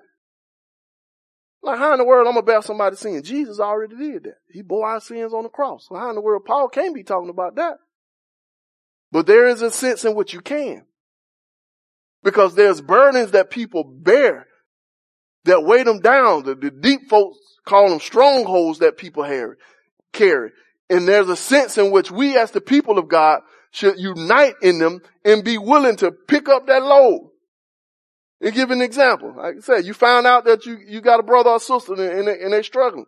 Like, how in the world I'm going to bear somebody's sin? Jesus already did that. He bore our sins on the cross. So how in the world Paul can't be talking about that? But there is a sense in which you can. Because there's burdens that people bear that weigh them down. The deep folks call them strongholds that people carry. And there's a sense in which we as the people of God should unite in them and be willing to pick up that load. And give an example. Like I said, you found out that you got a brother or sister and they're struggling.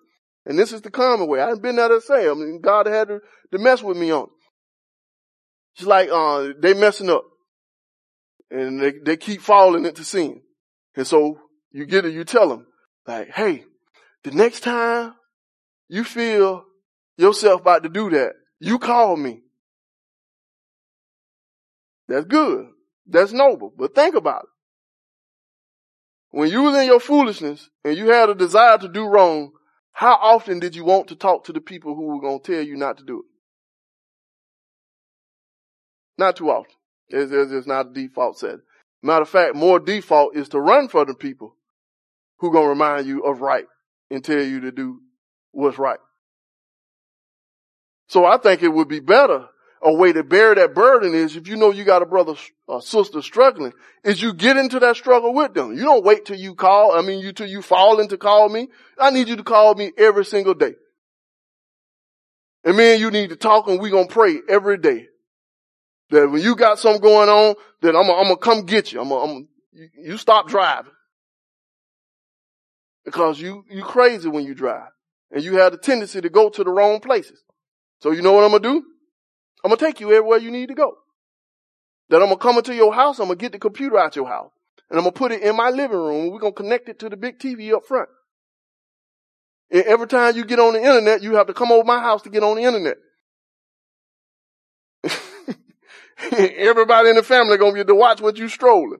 And this is the common way. I haven't been there to say. I mean, God had to mess with me on it. She's like, they messing up. And they keep falling into sin. And so you get it, you tell them, like, hey, the next time you feel yourself about to do that, you call me. That's good. That's noble. But think about it. When you was in your foolishness and you had a desire to do wrong, how often did you want to talk to the people who were going to tell you not to do it? Not too often. It's not a default setting. Matter of fact, more default is to run for the people who are going to remind you of right and tell you to do what's right. So I think it would be better. A way to bear that burden is if you know you got a brother or sister struggling, is you get into that struggle with them. You don't wait till you call. I mean, till you fall into call me. I need you to call me every single day. And me and you need to talk and we're going to pray every day. That when you got something going on, that I'm going to come get you. You stop driving. Because you crazy when you drive. And you have the tendency to go to the wrong places. So you know what I'm going to do? I'm going to take you everywhere you need to go. Then I'm going to come into your house. I'm going to get the computer out your house. And I'm going to put it in my living room. We're going to connect it to the big TV up front. And every time you get on the internet, you have to come over my house to get on the internet. Everybody in the family going to get to watch what you strolling.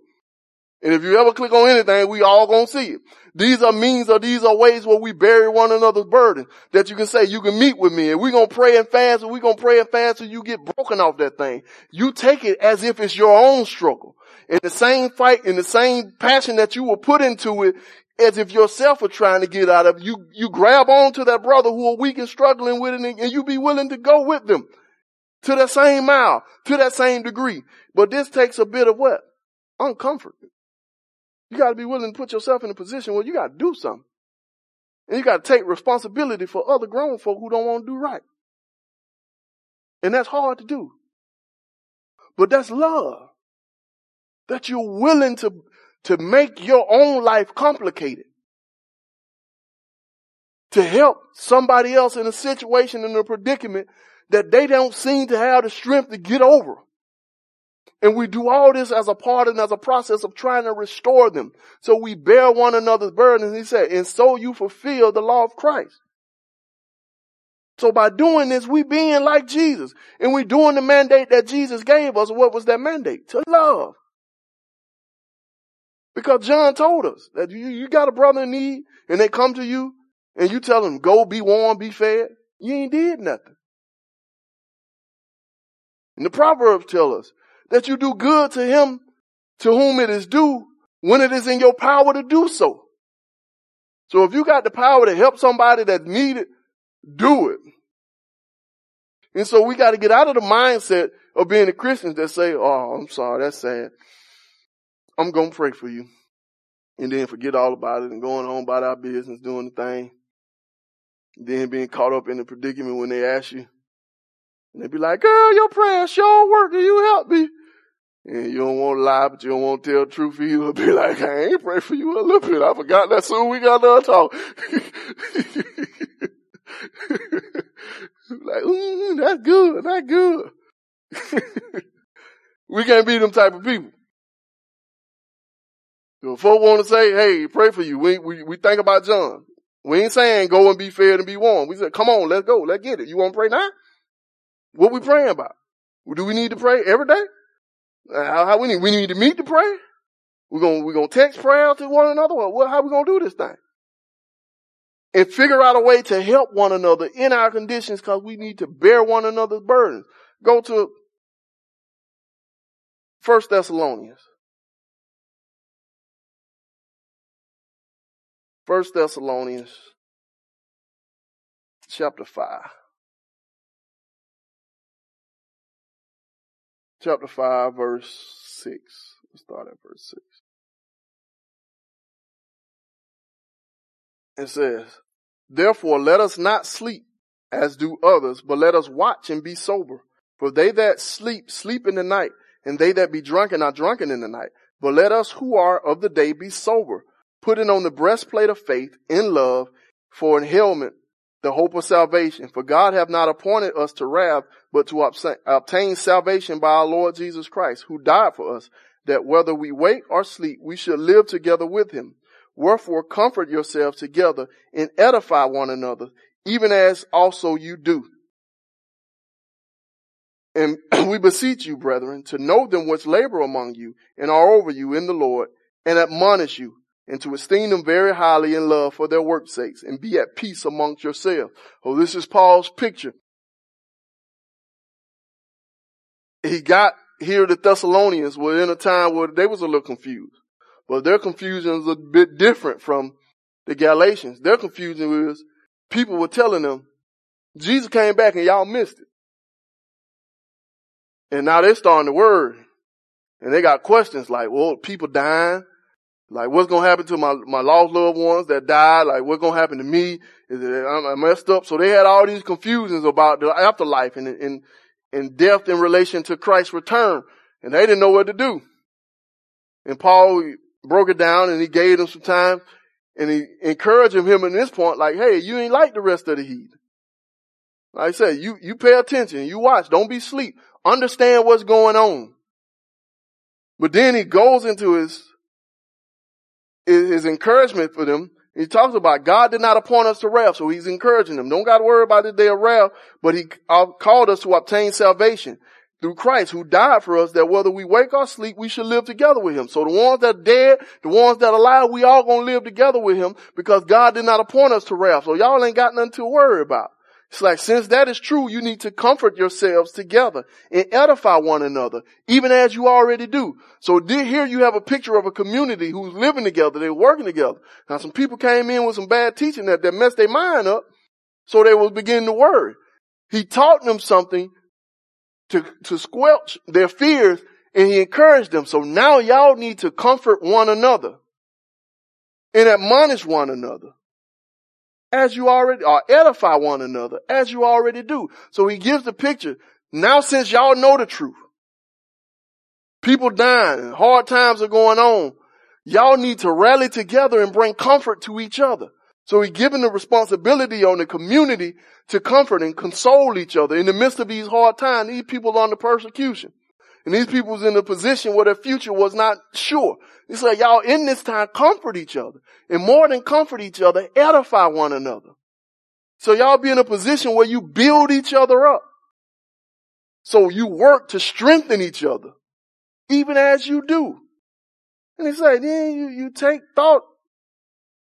And if you ever click on anything, we all going to see it. These are ways where we bury one another's burden. That you can say, you can meet with me and we're going to pray and fast and we're going to pray and fast so you get broken off that thing. You take it as if it's your own struggle. And the same fight and the same passion that you will put into it as if yourself were trying to get out of it. You grab onto that brother who are weak and struggling with it and you be willing to go with them to that same mile, to that same degree. But this takes a bit of what? Uncomfort. You got to be willing to put yourself in a position where you got to do something. And you got to take responsibility for other grown folk who don't want to do right. And that's hard to do. But that's love. That you're willing to make your own life complicated. To help somebody else in a situation, in a predicament that they don't seem to have the strength to get over. And we do all this as a part and as a process of trying to restore them. So we bear one another's burdens. He said, and so you fulfill the law of Christ. So by doing this, we being like Jesus. And we doing the mandate that Jesus gave us. What was that mandate? To love. Because John told us that you got a brother in need and they come to you and you tell them, go be warm, be fed. You ain't did nothing. And the Proverbs tell us, that you do good to him to whom it is due when it is in your power to do so. So if you got the power to help somebody that needs it, do it. And so we got to get out of the mindset of being the Christians that say, oh, I'm sorry, that's sad. I'm going to pray for you. And then forget all about it and going on about our business, doing the thing. Then being caught up in the predicament when they ask you. And they be like, girl, your prayers sure work. Can you help me? And you don't want to lie, but you don't want to tell the truth either. Be like, I ain't pray for you a little bit. I forgot that soon we got another talk. Like, that's good. That's good. We can't be them type of people. So folk want to say, hey, pray for you. We think about John. We ain't saying go and be fed and be warm. We said, come on, let's go. Let's get it. You want to pray now? What we praying about? Do we need to pray every day? How we need to meet to pray? We're gonna text prayer to one another. How are we gonna do this thing? And figure out a way to help one another in our conditions, because we need to bear one another's burdens. Go to 1 Thessalonians. 1 Thessalonians chapter 5. Chapter 5, verse 6. Let's start at verse 6. It says, "Therefore let us not sleep as do others, but let us watch and be sober. For they that sleep, sleep in the night, and they that be drunken are drunken in the night. But let us who are of the day be sober, putting on the breastplate of faith in love, for an helmet, the hope of salvation. For God hath not appointed us to wrath, but to obtain salvation by our Lord Jesus Christ, who died for us, that whether we wake or sleep, we should live together with him. Wherefore comfort yourselves together and edify one another, even as also you do. And we beseech you, brethren, to know them which labor among you and are over you in the Lord, and admonish you, and to esteem them very highly in love for their work's sakes, and be at peace amongst yourselves." Oh, this is Paul's picture. He got here, the Thessalonians were in a time where they was a little confused. But their confusion is a bit different from the Galatians. Their confusion is people were telling them, Jesus came back and y'all missed it. And now they're starting to worry. And they got questions like, well, people dying. Like, what's going to happen to my lost loved ones that died? Like, what's going to happen to me? Am I messed up? So they had all these confusions about the afterlife and death in relation to Christ's return. And they didn't know what to do. And Paul broke it down and he gave them some time and he encouraged him in this point, like, hey, you ain't like the rest of the heathen. Like I said, you pay attention, you watch, don't be asleep. Understand what's going on. But then he goes into his encouragement for them. He talks about God did not appoint us to wrath, so he's encouraging them. Don't got to worry about the day of wrath, but he called us to obtain salvation through Christ, who died for us, that whether we wake or sleep, we should live together with him. So the ones that are dead, the ones that are alive, we all gonna live together with him, because God did not appoint us to wrath. So y'all ain't got nothing to worry about. It's like, since that is true, you need to comfort yourselves together and edify one another, even as you already do. So here you have a picture of a community who's living together, they're working together. Now some people came in with some bad teaching that messed their mind up, so they was beginning to worry. He taught them something to squelch their fears, and he encouraged them. So now y'all need to comfort one another and admonish one another as you already, or edify one another as you already do. So he gives the picture. Now, since y'all know the truth, people dying, hard times are going on, y'all need to rally together and bring comfort to each other. So he's given the responsibility on the community to comfort and console each other in the midst of these hard times. These people are under persecution, and these people was in a position where their future was not sure. He said, y'all in this time, comfort each other, and more than comfort each other, edify one another. So y'all be in a position where you build each other up. So you work to strengthen each other, even as you do. And he said, then you take thought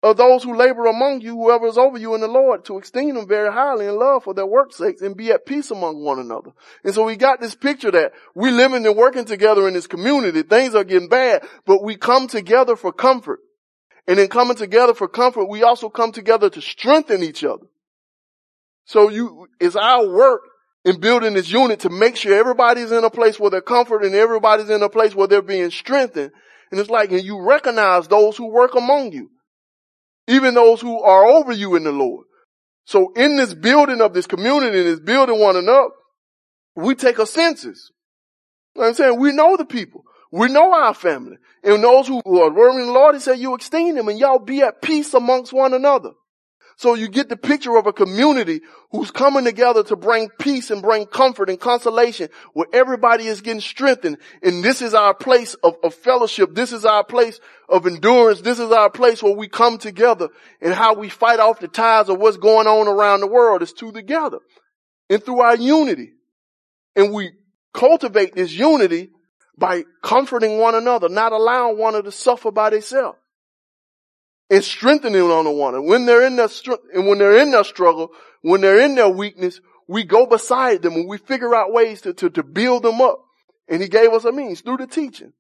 of those who labor among you, whoever is over you in the Lord, to esteem them very highly in love for their work's sakes, and be at peace among one another. And so we got this picture that we're living and working together in this community. Things are getting bad, but we come together for comfort. And in coming together for comfort, we also come together to strengthen each other. So it's our work in building this unit to make sure everybody's in a place where they're comforted and everybody's in a place where they're being strengthened. And it's like, and you recognize those who work among you, even those who are over you in the Lord. So in this building of this community, in this building one another, we take a census. You know what I'm saying? We know the people. We know our family. And those who are working the Lord, he said, you esteem them, and y'all be at peace amongst one another. So you get the picture of a community who's coming together to bring peace and bring comfort and consolation, where everybody is getting strengthened. And this is our place of fellowship. This is our place of endurance. This is our place where we come together, and how we fight off the tides of what's going on around the world is together and through our unity. And we cultivate this unity by comforting one another, not allowing one another to suffer by themselves, and strengthening one another. When they're in their struggle, when they're in their weakness, we go beside them and we figure out ways to build them up. And he gave us a means through the teaching.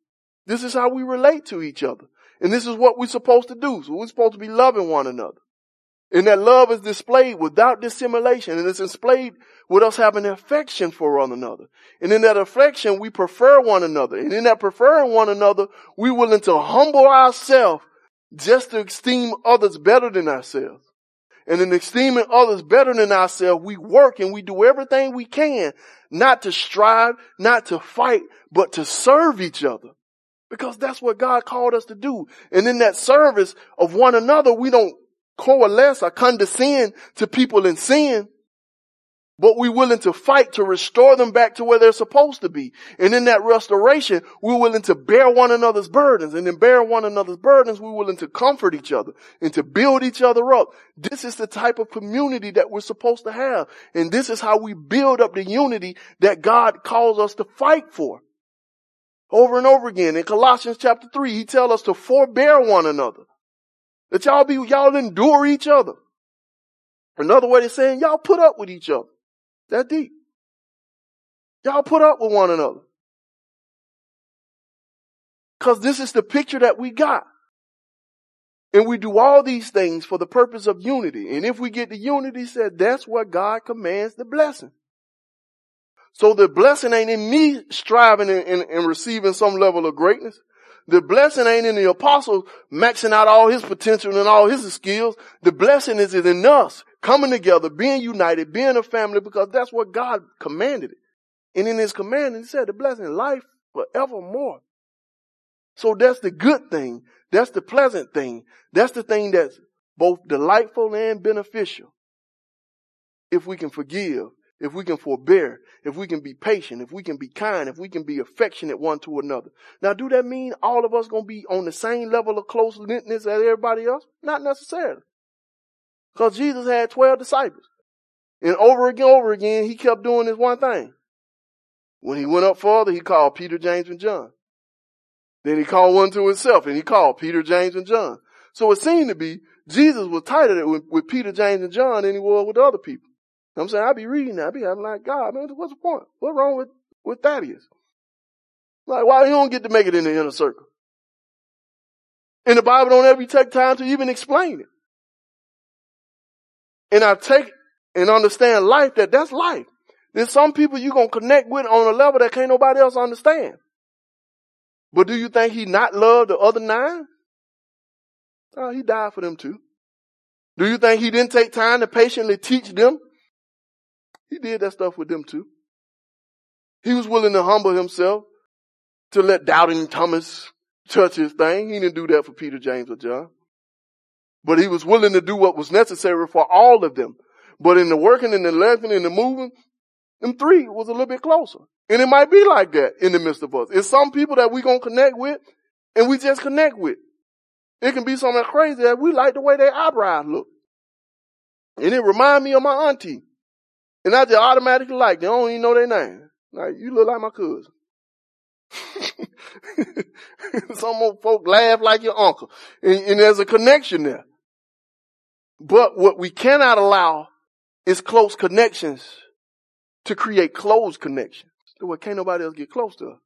This is how we relate to each other. And this is what we're supposed to do. So we're supposed to be loving one another. And that love is displayed without dissimulation. And it's displayed with us having affection for one another. And in that affection, we prefer one another. And in that preferring one another, we're willing to humble ourselves just to esteem others better than ourselves. And in esteeming others better than ourselves, we work and we do everything we can, not to strive, not to fight, but to serve each other. Because that's what God called us to do. And in that service of one another, we don't coalesce or condescend to people in sin, but we're willing to fight to restore them back to where they're supposed to be. And in that restoration, we're willing to bear one another's burdens. And in bearing one another's burdens, we're willing to comfort each other and to build each other up. This is the type of community that we're supposed to have. And this is how we build up the unity that God calls us to fight for. Over and over again, in Colossians chapter 3, he tells us to forbear one another. That y'all endure each other. Another way of saying, y'all put up with each other. That deep. Y'all put up with one another. Because this is the picture that we got. And we do all these things for the purpose of unity. And if we get the unity, said, that's what God commands the blessing. So the blessing ain't in me striving and receiving some level of greatness. The blessing ain't in the apostle maxing out all his potential and all his skills. The blessing is in us coming together, being united, being a family, because that's what God commanded it. And in his command, he said the blessing is life forevermore. So that's the good thing. That's the pleasant thing. That's the thing that's both delightful and beneficial. If we can forgive, if we can forbear, if we can be patient, if we can be kind, if we can be affectionate one to another. Now, do that mean all of us going to be on the same level of close-knitness as everybody else? Not necessarily. Because Jesus had 12 disciples. And over again, he kept doing this one thing. When he went up further, he called Peter, James, and John. Then he called one to himself, and he called Peter, James, and John. So it seemed to be Jesus was tighter with Peter, James, and John than he was with the other people. I'm saying, I'll be reading that. I'm like, God, man, what's the point? What's wrong with Thaddeus? Like, why he don't get to make it in the inner circle? And the Bible don't ever take time to even explain it. And I take and understand life that's life. There's some people you're going to connect with on a level that can't nobody else understand. But do you think he not loved the other 9? Oh, he died for them too. Do you think he didn't take time to patiently teach them? He did that stuff with them too. He was willing to humble himself to let doubting Thomas touch his thing. He didn't do that for Peter, James, or John. But he was willing to do what was necessary for all of them. But in the working, in the laughing, in the moving, them 3 was a little bit closer. And it might be like that in the midst of us. It's some people that we're going to connect with and we just connect with. It can be something crazy that we like the way their eyebrows look. And it reminds me of my auntie. And I just automatically like them. I don't even know their name. Like, you look like my cousin. Some old folk laugh like your uncle. And there's a connection there. But what we cannot allow is close connections to create closed connections. So what can't nobody else get close to us.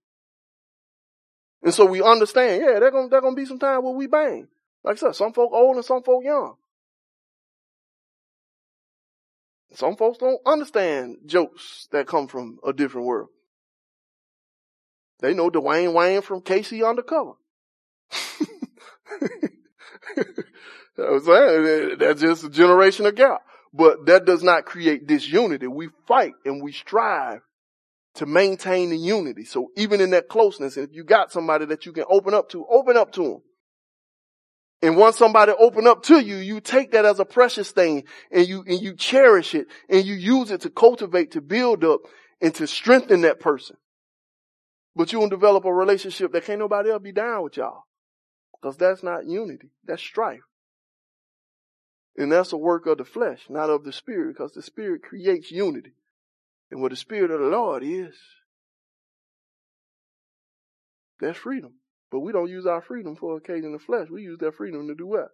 And so we understand, yeah, there's gonna be some time where we bang. Like I said, some folk old and some folk young. Some folks don't understand jokes that come from a different world. They know Dwayne Wayne from KC Undercover. That's just a generation of gap. But that does not create disunity. We fight and we strive to maintain the unity. So even in that closeness, if you got somebody that you can open up to them. And once somebody open up to you, you take that as a precious thing and you cherish it and you use it to cultivate, to build up and to strengthen that person. But you will develop a relationship that can't nobody else be down with y'all, because that's not unity. That's strife. And that's a work of the flesh, not of the spirit, because the spirit creates unity. And where the spirit of the Lord is, That's freedom. But we don't use our freedom for occasion of flesh. We use that freedom to do what?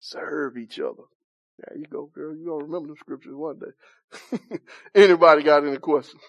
Serve each other. There you go, girl. You're going to remember the scriptures one day. Anybody got any questions?